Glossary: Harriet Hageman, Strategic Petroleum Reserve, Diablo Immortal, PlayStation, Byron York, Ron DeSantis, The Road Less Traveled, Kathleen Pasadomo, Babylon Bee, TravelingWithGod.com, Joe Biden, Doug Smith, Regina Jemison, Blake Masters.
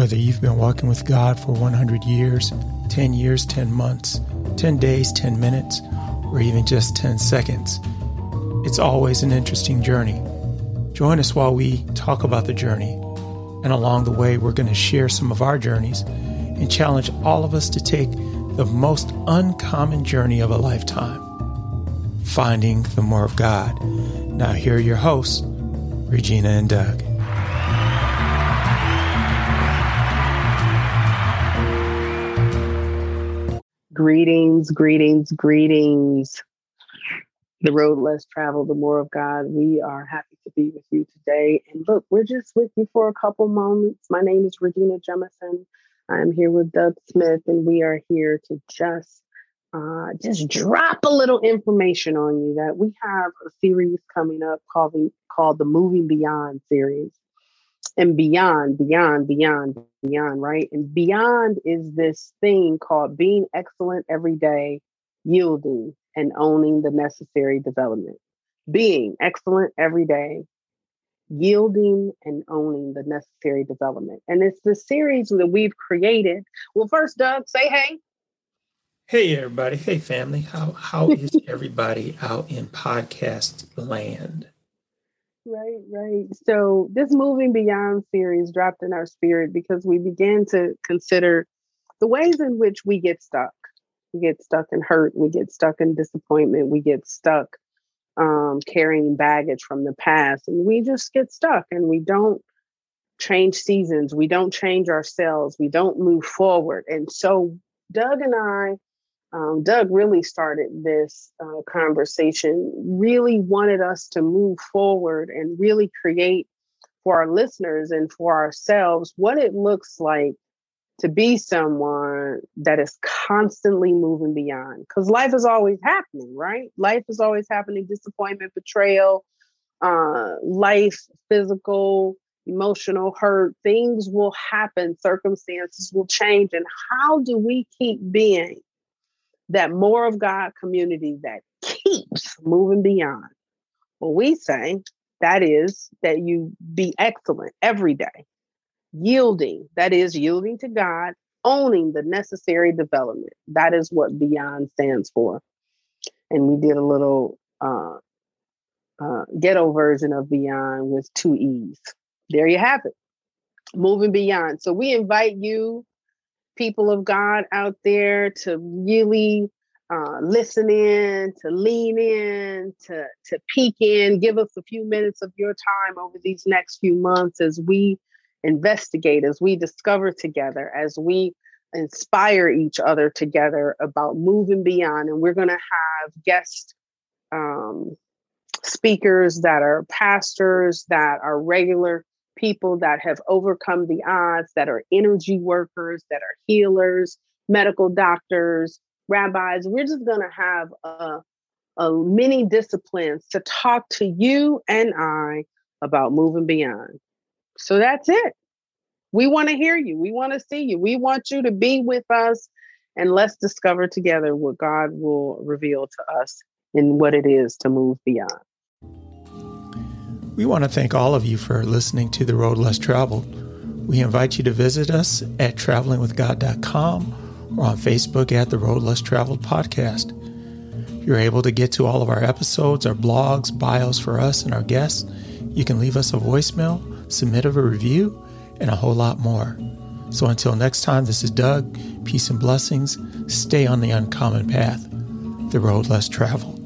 Whether you've been walking with God for 100 years, 10 years, 10 months, 10 days, 10 minutes, or even just 10 seconds, it's always an interesting journey. Join us while we talk about the journey. And along the way, we're going to share some of our journeys and challenge all of us to take the most uncommon journey of a lifetime, finding the more of God. Now, here are your hosts, Regina and Doug. Greetings, greetings, greetings. The Road Less Traveled, the More of God. We are happy to be with you today. And look, we're just with you for a couple moments. My name is Regina Jemison. I'm here with Doug Smith, and we are here to just drop a little information on you that we have a series coming up called the Moving Beyond series. And beyond, right? And beyond is this thing called being excellent every day, yielding and owning the necessary development. Being excellent every day, yielding and owning the necessary development. And it's the series that we've created. Well, first, Doug, say hey. Hey, everybody. Hey, family. How is everybody out in podcast land? Right. So this Moving Beyond series dropped in our spirit because we began to consider the ways in which we get stuck. We get stuck in hurt. We get stuck in disappointment. We get stuck carrying baggage from the past. And we just get stuck and we don't change seasons. We don't change ourselves. We don't move forward. And so Doug and I, Doug really started this conversation, really wanted us to move forward and really create for our listeners and for ourselves what it looks like to be someone that is constantly moving beyond. Because life is always happening, right? Life is always happening. Disappointment, betrayal, life, physical, emotional hurt. Things will happen. Circumstances will change. And how do we keep being that more of God community that keeps moving beyond? Well, we say that is that you be excellent every day, yielding, that is yielding to God, owning the necessary development. That is what beyond stands for. And we did a little ghetto version of beyond with 2 E's. There you have it, moving beyond. So we invite you, people of God out there, to really listen in, to lean in, to peek in. Give us a few minutes of your time over these next few months as we investigate, as we discover together, as we inspire each other together about moving beyond. And we're going to have guest speakers that are pastors, that are regular people that have overcome the odds, that are energy workers, that are healers, medical doctors, rabbis. We're just going to have a many disciplines to talk to you and I about moving beyond. So that's it. We want to hear you. We want to see you. We want you to be with us, and let's discover together what God will reveal to us and what it is to move beyond. We want to thank all of you for listening to The Road Less Traveled. We invite you to visit us at TravelingWithGod.com or on Facebook at The Road Less Traveled Podcast. You're able to get to all of our episodes, our blogs, bios for us and our guests. You can leave us a voicemail, submit a review, and a whole lot more. So until next time, this is Doug. Peace and blessings. Stay on the uncommon path, The Road Less Traveled.